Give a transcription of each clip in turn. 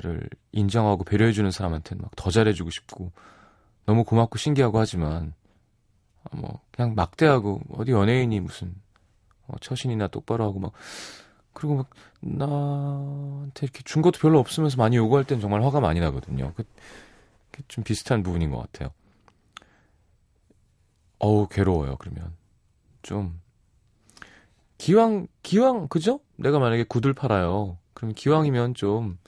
나를 인정하고 배려해주는 사람한테는 막 더 잘해주고 싶고 너무 고맙고 신기하고 하지만 뭐 그냥 막대하고 어디 연예인이 무슨 처신이나 똑바로 하고 막 그리고 막 나한테 이렇게 준 것도 별로 없으면서 많이 요구할 땐 정말 화가 많이 나거든요. 그 좀 비슷한 부분인 것 같아요. 어우 괴로워요. 그러면 좀 기왕 그죠? 내가 만약에 구두를 팔아요. 그럼 기왕이면 좀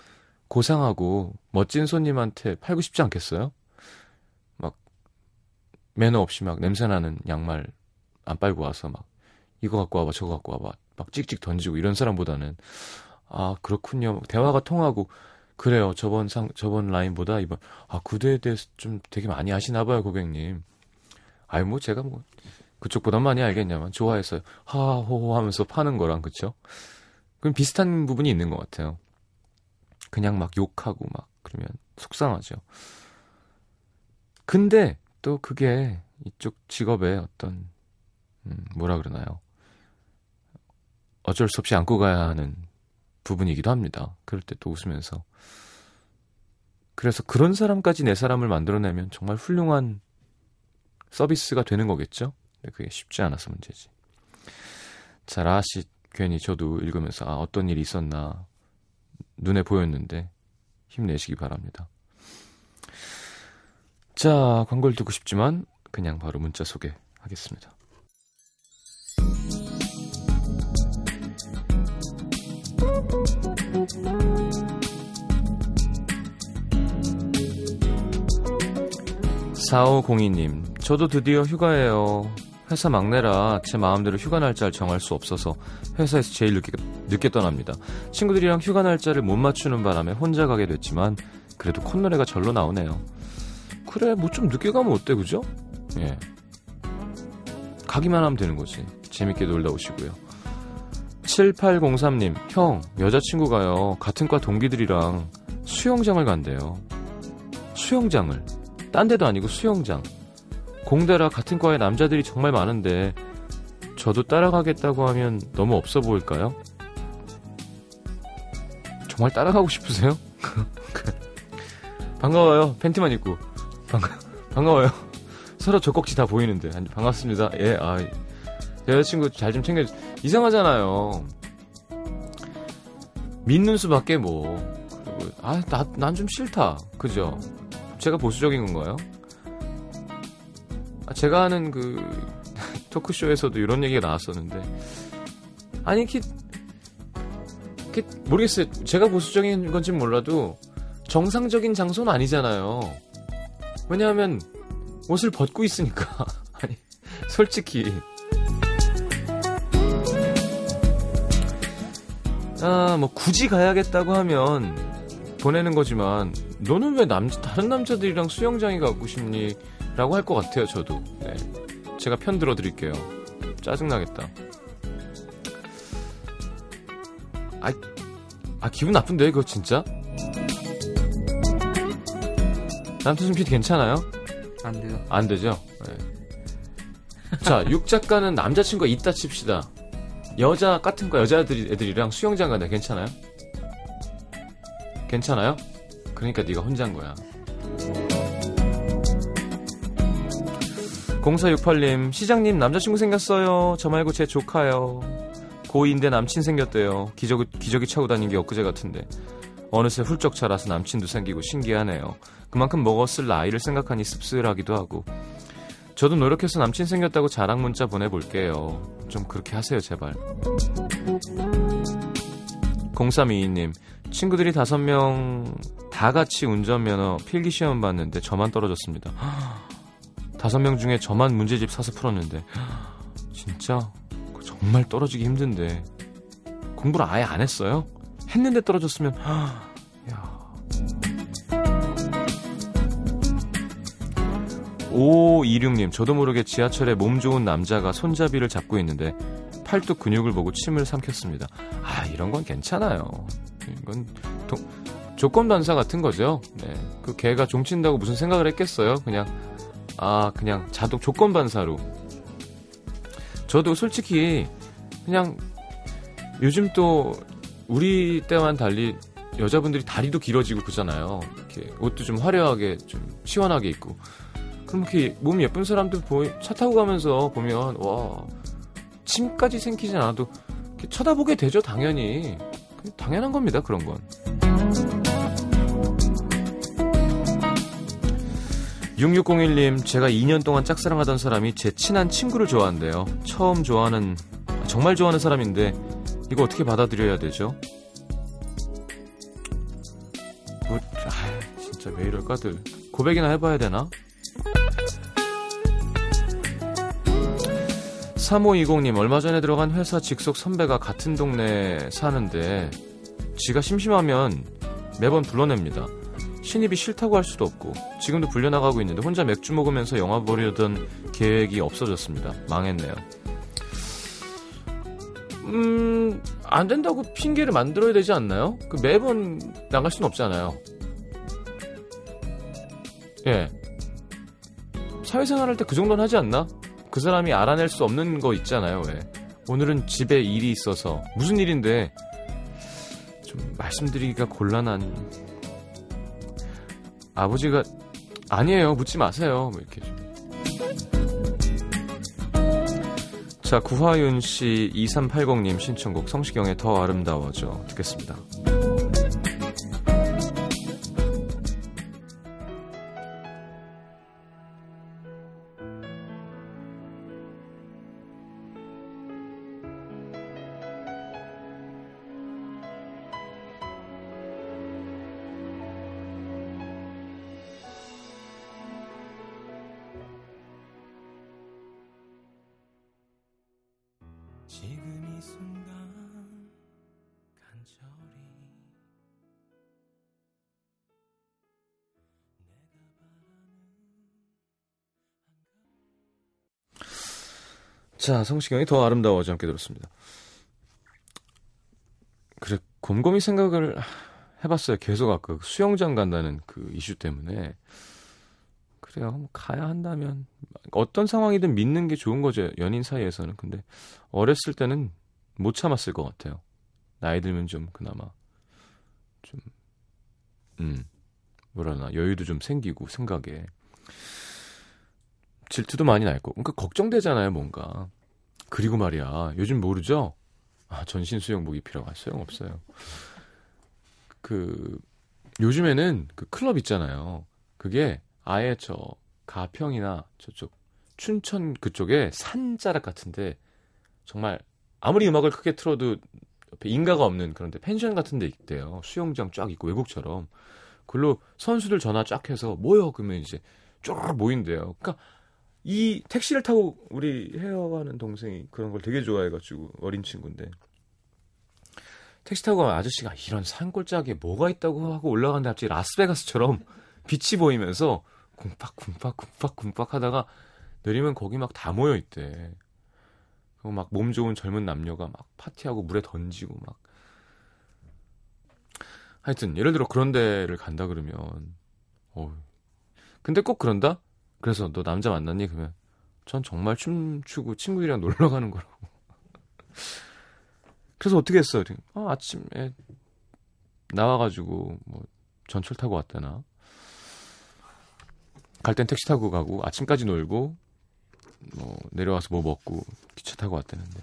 고상하고 멋진 손님한테 팔고 싶지 않겠어요? 막 매너 없이 막 냄새나는 양말 안 빨고 와서 막 이거 갖고 와봐 저거 갖고 와봐 막 찍찍 던지고 이런 사람보다는 아 그렇군요. 대화가 통하고 그래요. 저번 라인보다 이번 구두에 대해서 좀 되게 많이 아시나 봐요 고객님. 아이 뭐 제가 뭐 그쪽보다 많이 알겠냐만 좋아해서 하하호호 하면서 파는 거랑 그쵸? 그럼 비슷한 부분이 있는 것 같아요. 그냥 막 욕하고 막 그러면 속상하죠. 근데 또 그게 이쪽 직업의 어떤 뭐라 그러나요? 어쩔 수 없이 안고 가야 하는 부분이기도 합니다. 그럴 때 또 웃으면서 그래서 그런 사람까지 내 사람을 만들어내면 정말 훌륭한 서비스가 되는 거겠죠? 근데 그게 쉽지 않아서 문제지. 자, 라하씨 괜히 저도 읽으면서 어떤 일이 있었나 눈에 보였는데 힘내시기 바랍니다. 자, 광고를 듣고 싶지만 그냥 바로 문자 소개하겠습니다. 사오공이님, 저도 드디어 휴가예요. 회사 막내라 제 마음대로 휴가 날짜를 정할 수 없어서 회사에서 제일 늦게 떠납니다. 친구들이랑 휴가 날짜를 못 맞추는 바람에 혼자 가게 됐지만 그래도 콧노래가 절로 나오네요. 그래 뭐 좀 늦게 가면 어때 그죠? 예, 가기만 하면 되는 거지. 재밌게 놀다 오시고요. 7803님 형 여자친구가요 같은 과 동기들이랑 수영장을 간대요. 수영장을 딴 데도 아니고 수영장 공대라 같은 과에 남자들이 정말 많은데 저도 따라가겠다고 하면 너무 없어 보일까요? 정말 따라가고 싶으세요? 반가워요. 팬티만 입고 반가워요. 서로 젖꼭지 다 보이는데 반갑습니다. 예, 여자친구 잘 좀 챙겨주 이상하잖아요. 믿는 수밖에 뭐. 그리고 난 좀 싫다. 그죠? 제가 보수적인 건가요? 제가 하는 그 토크쇼에서도 이런 얘기가 나왔었는데 아니 이렇게 모르겠어요. 제가 보수적인 건지 몰라도 정상적인 장소는 아니잖아요. 왜냐하면 옷을 벗고 있으니까. 아니 솔직히 뭐 굳이 가야겠다고 하면 보내는 거지만 너는 왜 다른 남자들이랑 수영장에 가고 싶니? 라고 할 것 같아요. 저도 네. 제가 편 들어드릴게요. 짜증나겠다. 기분 나쁜데 그거 진짜? 남태순 PD 괜찮아요? 안 돼요. 안 되죠? 네. 자, 육 작가는 남자친구가 있다 칩시다. 여자 같은 거 여자애들이랑 수영장 가다 괜찮아요? 괜찮아요? 그러니까 네가 혼자인 거야. 0468님, 시장님 남자친구 생겼어요. 저 말고 제 조카요. 고2인데 남친 생겼대요. 기저귀 차고 다닌 게 엊그제 같은데 어느새 훌쩍 자라서 남친도 생기고 신기하네요. 그만큼 먹었을 나이를 생각하니 씁쓸하기도 하고. 저도 노력해서 남친 생겼다고 자랑 문자 보내볼게요. 좀 그렇게 하세요, 제발. 0322님, 친구들이 5명 다 같이 운전면허 필기시험 봤는데 저만 떨어졌습니다. 5명 중에 저만 문제집 사서 풀었는데 진짜 정말 떨어지기 힘든데 공부를 아예 안 했어요? 했는데 떨어졌으면 야. 5526님, 저도 모르게 지하철에 몸 좋은 남자가 손잡이를 잡고 있는데 팔뚝 근육을 보고 침을 삼켰습니다. 아, 이런 건 괜찮아요. 이건 조건반사 같은 거죠. 네, 그 걔가 종친다고 무슨 생각을 했겠어요? 그냥 자동 조건반사로. 저도 솔직히 그냥 요즘 또 우리 때와는 달리 여자분들이 다리도 길어지고 그러잖아요. 이렇게 옷도 좀 화려하게 좀 시원하게 입고. 그럼 이렇게 몸 예쁜 사람들 차 타고 가면서 보면 와, 침까지 생기진 않아도 이렇게 쳐다보게 되죠, 당연히. 당연한 겁니다, 그런 건. 6601님, 제가 2년 동안 짝사랑하던 사람이 제 친한 친구를 좋아한대요. 정말 좋아하는 사람인데 이거 어떻게 받아들여야 되죠? 진짜 왜 이럴까들. 고백이나 해봐야 되나? 3520님, 얼마 전에 들어간 회사 직속 선배가 같은 동네에 사는데 지가 심심하면 매번 불러냅니다. 신입이 싫다고 할 수도 없고 지금도 불려나가고 있는데 혼자 맥주 먹으면서 영화 보려던 계획이 없어졌습니다. 망했네요. 안 된다고 핑계를 만들어야 되지 않나요? 그 매번 나갈 수는 없잖아요. 예, 사회생활할 때 그 정도는 하지 않나? 그 사람이 알아낼 수 없는 거 있잖아요. 왜? 오늘은 집에 일이 있어서. 무슨 일인데? 좀 말씀드리기가 곤란한. 아버지가 아니에요, 묻지 마세요, 뭐 이렇게. 자, 구화윤씨 2380님 신청곡 성시경의 더 아름다워져 듣겠습니다. 지금 이 순간 간절히 내가 바라는. 자, 성시경이 더 아름다워져 함께 들었습니다. 그래, 곰곰이 생각을 해봤어요. 계속 아까 수영장 간다는 그 이슈 때문에. 그래요. 가야 한다면 어떤 상황이든 믿는 게 좋은 거죠, 연인 사이에서는. 근데 어렸을 때는 못 참았을 것 같아요. 나이 들면 좀 그나마 좀 뭐라나 여유도 좀 생기고 생각에 질투도 많이 날 거고. 그러니까 걱정되잖아요, 뭔가. 그리고 말이야, 요즘 모르죠? 아, 전신 수영복 입히라고 할 소용없어요. 그 요즘에는 그 클럽 있잖아요. 그게 아예 저 가평이나 저쪽 춘천 그쪽에 산자락 같은데 정말 아무리 음악을 크게 틀어도 옆에 인가가 없는 그런데 펜션 같은 데 있대요. 수영장 쫙 있고 외국처럼. 그걸로 선수들 전화 쫙 해서 모여 그러면 이제 쫙 모인대요. 그러니까 이 택시를 타고 우리 헤어가는 동생이 그런 걸 되게 좋아해가지고 어린 친구인데 택시 타고 가면 아저씨가 이런 산골짜기에 뭐가 있다고 하고 올라가는데 갑자기 라스베가스처럼 빛이 보이면서 굼빡 하다가 내리면 거기 막 다 모여있대. 그리고 막 몸 좋은 젊은 남녀가 막 파티하고 물에 던지고 막. 하여튼 예를 들어 그런 데를 간다 그러면 근데 꼭 그런다? 그래서 너 남자 만났니? 그러면 전 정말 춤추고 친구들이랑 놀러 가는 거라고. 그래서 어떻게 했어요? 아침에 나와가지고 뭐 전철 타고 왔다나, 갈 땐 택시 타고 가고, 아침까지 놀고, 뭐 내려와서 뭐 먹고, 기차 타고 왔다는데.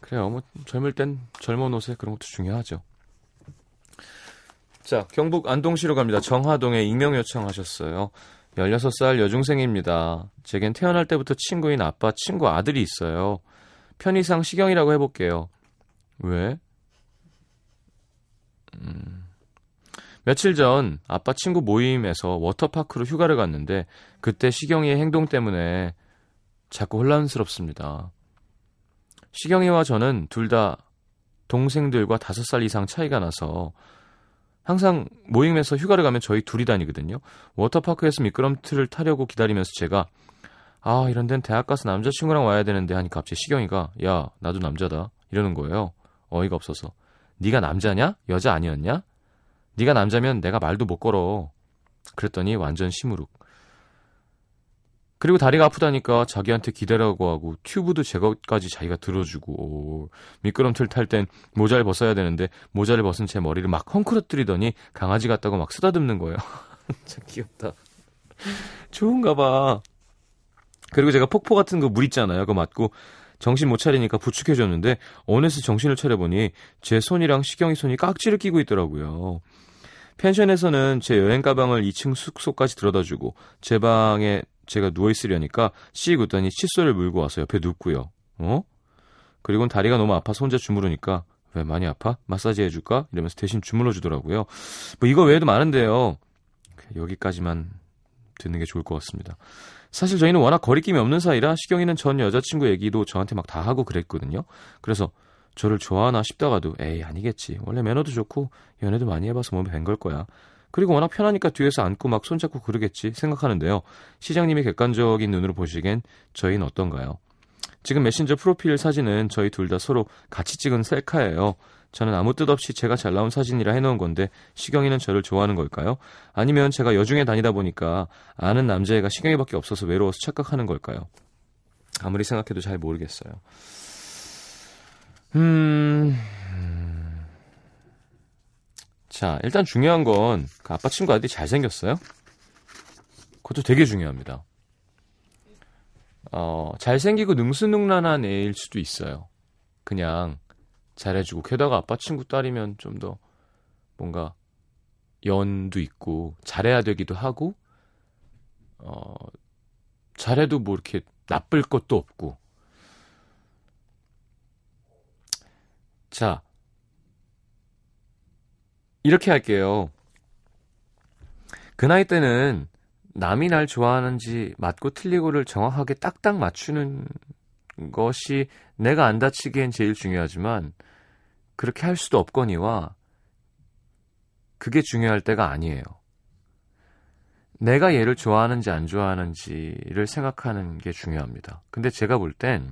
그래요, 뭐 젊을 땐 젊은 옷에 그런 것도 중요하죠. 자, 경북 안동시로 갑니다. 정하동에 익명 요청하셨어요. 16살 여중생입니다. 제겐 태어날 때부터 친구인 아빠, 친구 아들이 있어요. 편의상 시경이라고 해볼게요. 왜? 며칠 전 아빠 친구 모임에서 워터파크로 휴가를 갔는데 그때 시경이의 행동 때문에 자꾸 혼란스럽습니다. 시경이와 저는 둘 다 동생들과 5살 이상 차이가 나서 항상 모임에서 휴가를 가면 저희 둘이 다니거든요. 워터파크에서 미끄럼틀을 타려고 기다리면서 제가 이런 데는 대학 가서 남자친구랑 와야 되는데 하니까 갑자기 시경이가 야, 나도 남자다 이러는 거예요. 어이가 없어서. 네가 남자냐? 여자 아니었냐? 네가 남자면 내가 말도 못 걸어. 그랬더니 완전 시무룩. 그리고 다리가 아프다니까 자기한테 기대라고 하고 튜브도 제 것까지 자기가 들어주고, 미끄럼틀 탈 땐 모자를 벗어야 되는데 모자를 벗은 제 머리를 막 헝클어뜨리더니 강아지 같다고 막 쓰다듬는 거예요. 참 귀엽다. 좋은가 봐. 그리고 제가 폭포 같은 거 물 있잖아요. 그거 맞고 정신 못 차리니까 부축해줬는데 어느새 정신을 차려보니 제 손이랑 시경이 손이 깍지를 끼고 있더라고요. 펜션에서는 제 여행 가방을 2층 숙소까지 들여다주고 제 방에 제가 누워있으려니까 씩 웃더니 칫솔을 물고 와서 옆에 눕고요. 그리고는 다리가 너무 아파서 혼자 주무르니까 왜 많이 아파? 마사지 해줄까? 이러면서 대신 주물러주더라고요. 뭐 이거 외에도 많은데요. 여기까지만 듣는 게 좋을 것 같습니다. 사실 저희는 워낙 거리낌이 없는 사이라 시경이는 전 여자친구 얘기도 저한테 막 다 하고 그랬거든요. 그래서 저를 좋아하나 싶다가도 에이 아니겠지, 원래 매너도 좋고 연애도 많이 해봐서 몸에 뵌 걸 거야, 그리고 워낙 편하니까 뒤에서 안고 막 손잡고 그러겠지 생각하는데요. 시장님이 객관적인 눈으로 보시기엔 저희는 어떤가요? 지금 메신저 프로필 사진은 저희 둘 다 서로 같이 찍은 셀카예요. 저는 아무 뜻 없이 제가 잘 나온 사진이라 해놓은 건데 시경이는 저를 좋아하는 걸까요? 아니면 제가 여중에 다니다 보니까 아는 남자애가 시경이밖에 없어서 외로워서 착각하는 걸까요? 아무리 생각해도 잘 모르겠어요. 자, 일단 중요한 건 그 아빠 친구 아들이 잘생겼어요? 그것도 되게 중요합니다. 잘생기고 능수능란한 애일 수도 있어요. 그냥 잘해주고, 게다가 아빠 친구 딸이면 좀 더 뭔가 연도 있고 잘해야 되기도 하고, 잘해도 뭐 이렇게 나쁠 것도 없고. 자, 이렇게 할게요. 그 나이 때는 남이 날 좋아하는지 맞고 틀리고를 정확하게 딱딱 맞추는 것이 내가 안 다치기엔 제일 중요하지만 그렇게 할 수도 없거니와 그게 중요할 때가 아니에요. 내가 얘를 좋아하는지 안 좋아하는지를 생각하는 게 중요합니다. 근데 제가 볼 땐,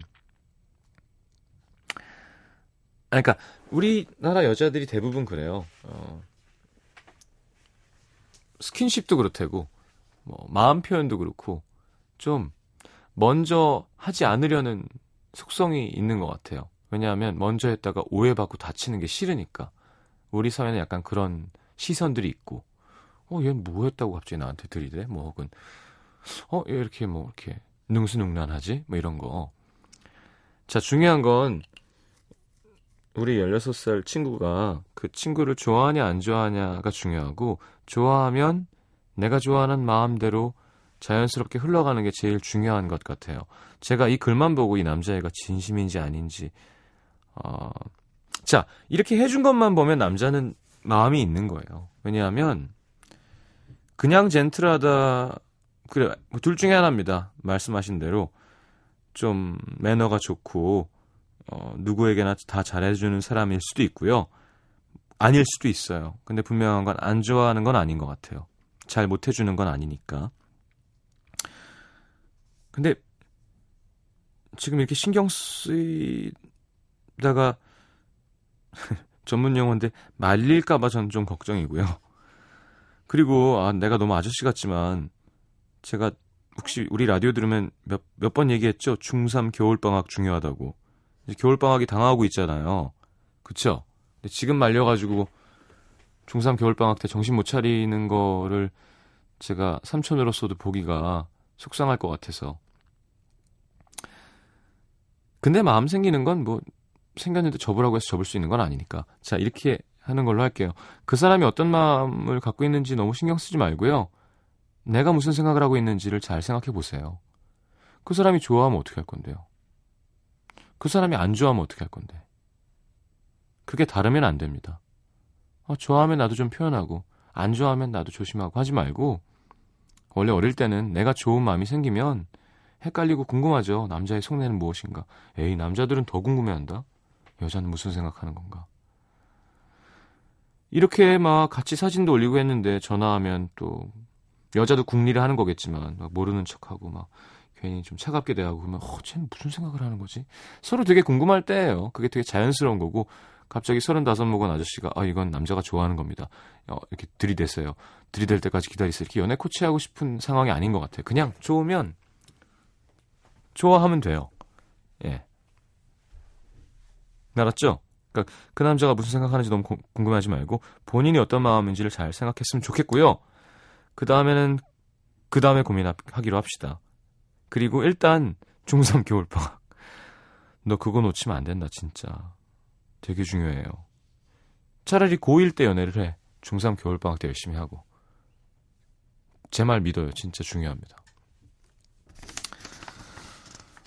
그러니까 우리나라 여자들이 대부분 그래요. 스킨십도 그렇다고, 뭐 마음 표현도 그렇고 좀 먼저 하지 않으려는 속성이 있는 것 같아요. 왜냐하면 먼저 했다가 오해받고 다치는 게 싫으니까. 우리 사회는 약간 그런 시선들이 있고, 얘는 뭐 했다고 갑자기 나한테 들이대? 뭐 혹은 얘 이렇게 뭐 이렇게 능수능란하지? 뭐 이런 거. 자, 중요한 건 우리 16살 친구가 그 친구를 좋아하냐 안 좋아하냐가 중요하고, 좋아하면 내가 좋아하는 마음대로 자연스럽게 흘러가는 게 제일 중요한 것 같아요. 제가 이 글만 보고 이 남자애가 진심인지 아닌지, 자, 이렇게 해준 것만 보면 남자는 마음이 있는 거예요. 왜냐하면 그냥 젠틀하다, 그래, 뭐 둘 중에 하나입니다. 말씀하신 대로 좀 매너가 좋고 누구에게나 다 잘해주는 사람일 수도 있고요, 아닐 수도 있어요. 근데 분명한 건 안 좋아하는 건 아닌 것 같아요. 잘 못해주는 건 아니니까. 근데 지금 이렇게 신경 쓰이다가 전문 용어인데 말릴까봐 전 좀 걱정이고요. 그리고 내가 너무 아저씨 같지만 제가 혹시 우리 라디오 들으면 몇 번 얘기했죠? 중3 겨울방학 중요하다고. 이제 겨울방학이 당하고 있잖아요. 그쵸? 근데 지금 말려가지고 중3 겨울방학 때 정신 못 차리는 거를 제가 삼촌으로서도 보기가 속상할 것 같아서. 근데 마음 생기는 건 뭐 생겼는데 접으라고 해서 접을 수 있는 건 아니니까. 자, 이렇게 하는 걸로 할게요. 그 사람이 어떤 마음을 갖고 있는지 너무 신경 쓰지 말고요. 내가 무슨 생각을 하고 있는지를 잘 생각해 보세요. 그 사람이 좋아하면 어떻게 할 건데요? 그 사람이 안 좋아하면 어떻게 할 건데? 그게 다르면 안 됩니다. 좋아하면 나도 좀 표현하고 안 좋아하면 나도 조심하고 하지 말고, 원래 어릴 때는 내가 좋은 마음이 생기면 헷갈리고 궁금하죠. 남자의 속내는 무엇인가? 에이, 남자들은 더 궁금해한다. 여자는 무슨 생각하는 건가? 이렇게 막 같이 사진도 올리고 했는데 전화하면 또 여자도 궁리를 하는 거겠지만 막 모르는 척하고 막 괜히 좀 차갑게 대하고 그러면 쟤는 무슨 생각을 하는 거지? 서로 되게 궁금할 때예요. 그게 되게 자연스러운 거고, 갑자기 35 먹은 아저씨가 이건 남자가 좋아하는 겁니다. 이렇게 들이대세요. 들이댈 때까지 기다리세요. 이렇게 연애 코치하고 싶은 상황이 아닌 것 같아요. 그냥 좋으면 좋아하면 돼요. 예, 알았죠? 그러니까 그 남자가 무슨 생각하는지 너무 궁금해하지 말고 본인이 어떤 마음인지를 잘 생각했으면 좋겠고요. 그 다음에 고민하기로 합시다. 그리고 일단 중3 겨울방학 너 그거 놓치면 안 된다. 진짜 되게 중요해요. 차라리 고1 때 연애를 해. 중3 겨울방학 때 열심히 하고. 제 말 믿어요. 진짜 중요합니다.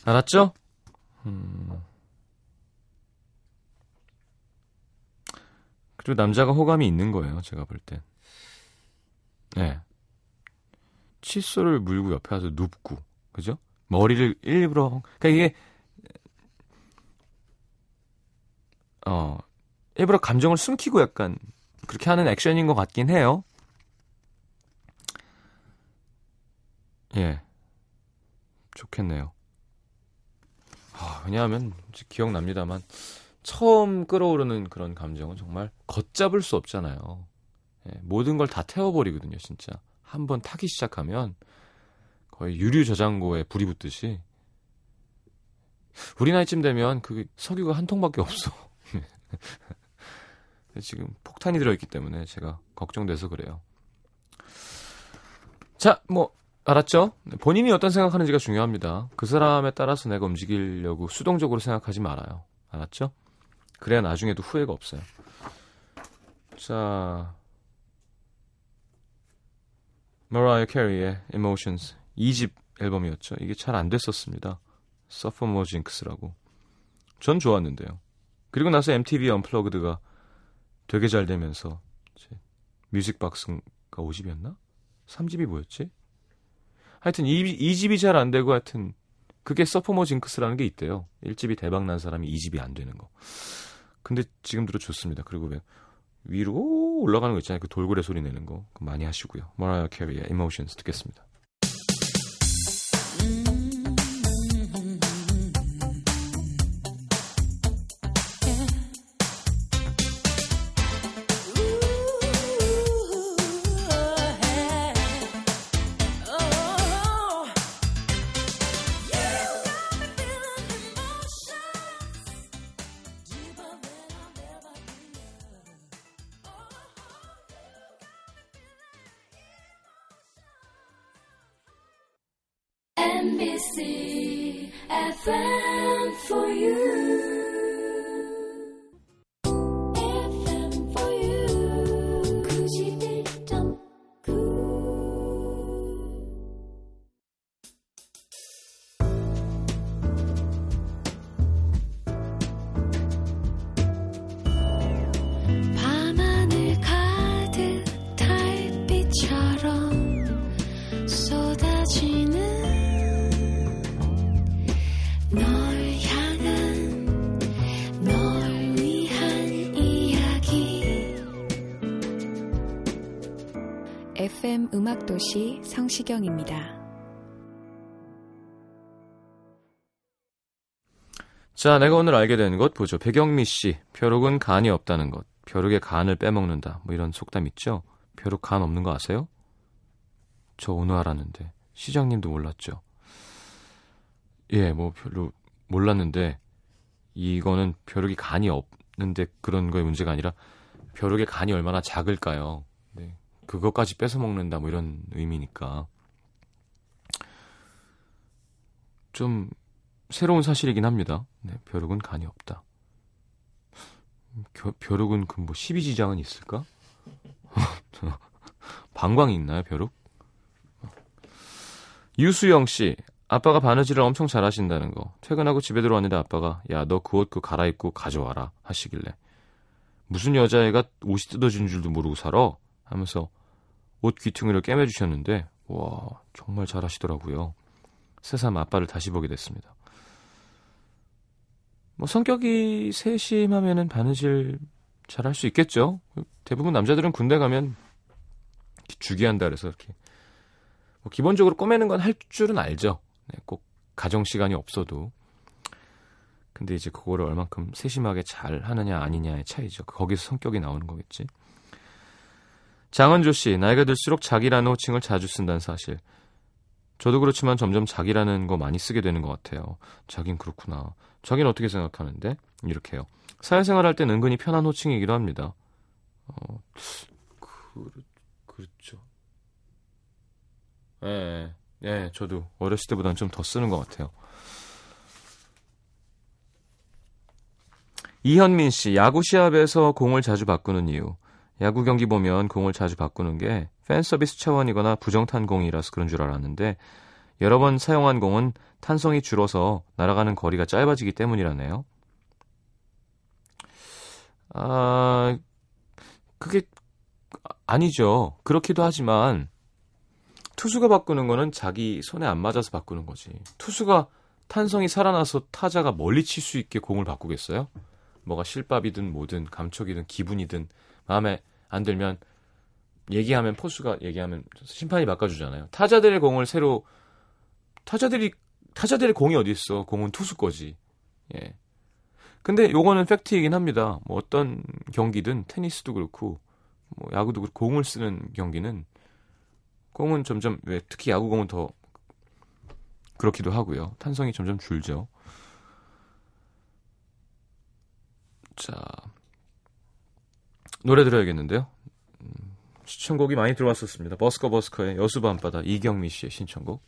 알았죠? 그리고 남자가 호감이 있는 거예요. 제가 볼 땐. 네. 칫솔을 물고 옆에 와서 눕고. 그죠? 머리를 일부러. 그러니까 이게 일부러 감정을 숨기고 약간 그렇게 하는 액션인 것 같긴 해요. 예, 좋겠네요. 왜냐하면 기억납니다만 처음 끓어오르는 그런 감정은 정말 걷잡을 수 없잖아요. 예, 모든 걸 다 태워버리거든요. 진짜 한번 타기 시작하면 거의 유류 저장고에 불이 붙듯이. 우리 나이쯤 되면 그 석유가 한 통밖에 없어. 지금 폭탄이 들어있기 때문에 제가 걱정돼서 그래요. 자, 뭐 알았죠? 본인이 어떤 생각하는지가 중요합니다. 그 사람에 따라서 내가 움직이려고 수동적으로 생각하지 말아요. 알았죠? 그래야 나중에도 후회가 없어요. 자, Mariah Carey의 Emotions 2집 앨범이었죠. 이게 잘 안 됐었습니다. Sophomore Jinx라고. 전 좋았는데요. 그리고 나서 MTV 언플러그드가 되게 잘 되면서 뮤직박스가 50이었나? 3집이 뭐였지? 하여튼 2집이 잘 안 되고, 하여튼 그게 서포머 징크스라는 게 있대요. 1집이 대박 난 사람이 2집이 안 되는 거. 근데 지금 들어 좋습니다. 그리고 위로 올라가는 거 있잖아요. 그 돌고래 소리 내는 거 그거 많이 하시고요. Mariah Carey의 Emotions 듣겠습니다. MBC FM for you. FM for you. 91.9. 밤하늘 가득 달빛처럼 쏟아지는 FM 음악도시 성시경입니다. 자, 내가 오늘 알게 된 것 보죠. 백영미 씨, 벼룩은 간이 없다는 것. 벼룩의 간을 빼먹는다. 뭐 이런 속담 있죠? 벼룩 간 없는 거 아세요? 저 오늘 알았는데 시장님도 몰랐죠. 예, 뭐 별로 몰랐는데 이거는 벼룩이 간이 없는데 그런 거에 문제가 아니라 벼룩의 간이 얼마나 작을까요? 네, 그것까지 뺏어 먹는다 뭐 이런 의미니까 좀 새로운 사실이긴 합니다. 네, 벼룩은 간이 없다. 벼룩은 그 뭐 12지장은 있을까? 방광이 있나요, 벼룩? 유수영 씨, 아빠가 바느질을 엄청 잘하신다는 거. 퇴근하고 집에 들어왔는데 아빠가 야, 너 그 옷 그 갈아입고 가져와라 하시길래 무슨 여자애가 옷이 뜯어진 줄도 모르고 살아? 하면서 옷 귀퉁이를 꿰매주셨는데 와, 정말 잘하시더라고요. 새삼 아빠를 다시 보게 됐습니다. 뭐 성격이 세심하면은 바느질 잘할 수 있겠죠. 대부분 남자들은 군대 가면 주기한다 그래서 이렇게 뭐 기본적으로 꿰매는 건 할 줄은 알죠. 네, 꼭 가정 시간이 없어도. 근데 이제 그거를 얼만큼 세심하게 잘 하느냐 아니냐의 차이죠. 거기서 성격이 나오는 거겠지. 장은조 씨, 나이가 들수록 자기라는 호칭을 자주 쓴다는 사실. 저도 그렇지만 점점 자기라는 거 많이 쓰게 되는 것 같아요. 자긴 그렇구나. 자긴 어떻게 생각하는데? 이렇게요. 사회생활할 땐 은근히 편한 호칭이기도 합니다. 그렇죠. 예, 저도 어렸을 때보단 좀 더 쓰는 것 같아요. 이현민 씨, 야구 시합에서 공을 자주 바꾸는 이유. 야구 경기 보면 공을 자주 바꾸는 게 팬서비스 차원이거나 부정탄 공이라서 그런 줄 알았는데 여러 번 사용한 공은 탄성이 줄어서 날아가는 거리가 짧아지기 때문이라네요. 아, 그게 아니죠. 그렇기도 하지만 투수가 바꾸는 거는 자기 손에 안 맞아서 바꾸는 거지. 투수가 탄성이 살아나서 타자가 멀리 칠 수 있게 공을 바꾸겠어요? 뭐가 실밥이든 뭐든 감촉이든 기분이든 마음에 안 들면 얘기하면 포수가 얘기하면 심판이 바꿔주잖아요. 타자들의 공을 새로 타자들의 공이 어디 있어? 공은 투수 거지. 예. 근데 요거는 팩트이긴 합니다. 뭐 어떤 경기든 테니스도 그렇고 뭐 야구도 그렇고 공을 쓰는 경기는 공은 점점 특히 야구공은 더 그렇기도 하고요. 탄성이 점점 줄죠. 자, 노래 들어야겠는데요. 시청곡이 많이 들어왔었습니다. 버스커의 여수밤바다, 이경미 씨의 신청곡.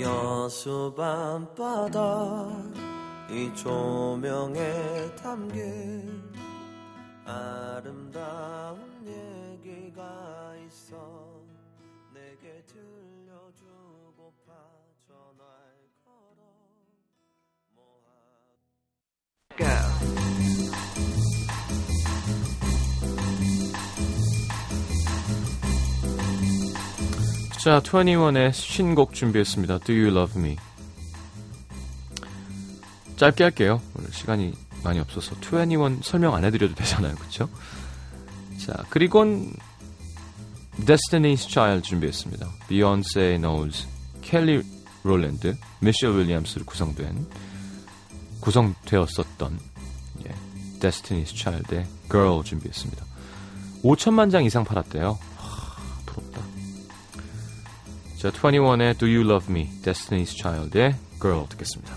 여수밤바다 이 조명에 담긴 아름다운 얘기가 있어 내게 들려주고파 전화를 걸어 자, 21의 신곡 준비했습니다. Do You Love Me? 짧게 할게요. 오늘 시간이 많이 없어서 21 설명 안 해드려도 되잖아요. 그쵸? 자, 그리곤 Destiny's Child 준비했습니다. Beyonce Knows, Kelly Roland, Michelle Williams로 구성되었었던 예, Destiny's Child의 Girl 준비했습니다. 5천만 장 이상 팔았대요. 하, 부럽다. 자, 21의 Do You Love Me, Destiny's Child의 Girl 듣겠습니다.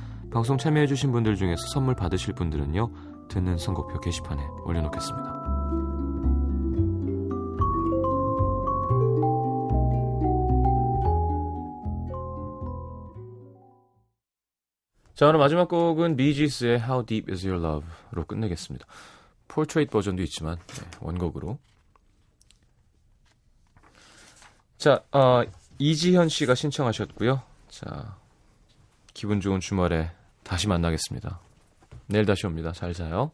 방송 참여해주신 분들 중에서 선물 받으실 분들은요, 듣는 선곡표 게시판에 올려놓겠습니다. 자, 오늘 마지막 곡은 비지스의 How Deep Is Your Love로 끝내겠습니다. 포트레이트 버전도 있지만 원곡으로. 자, 이지현 씨가 신청하셨고요. 자, 기분 좋은 주말에 다시 만나겠습니다. 내일 다시 옵니다. 잘 자요.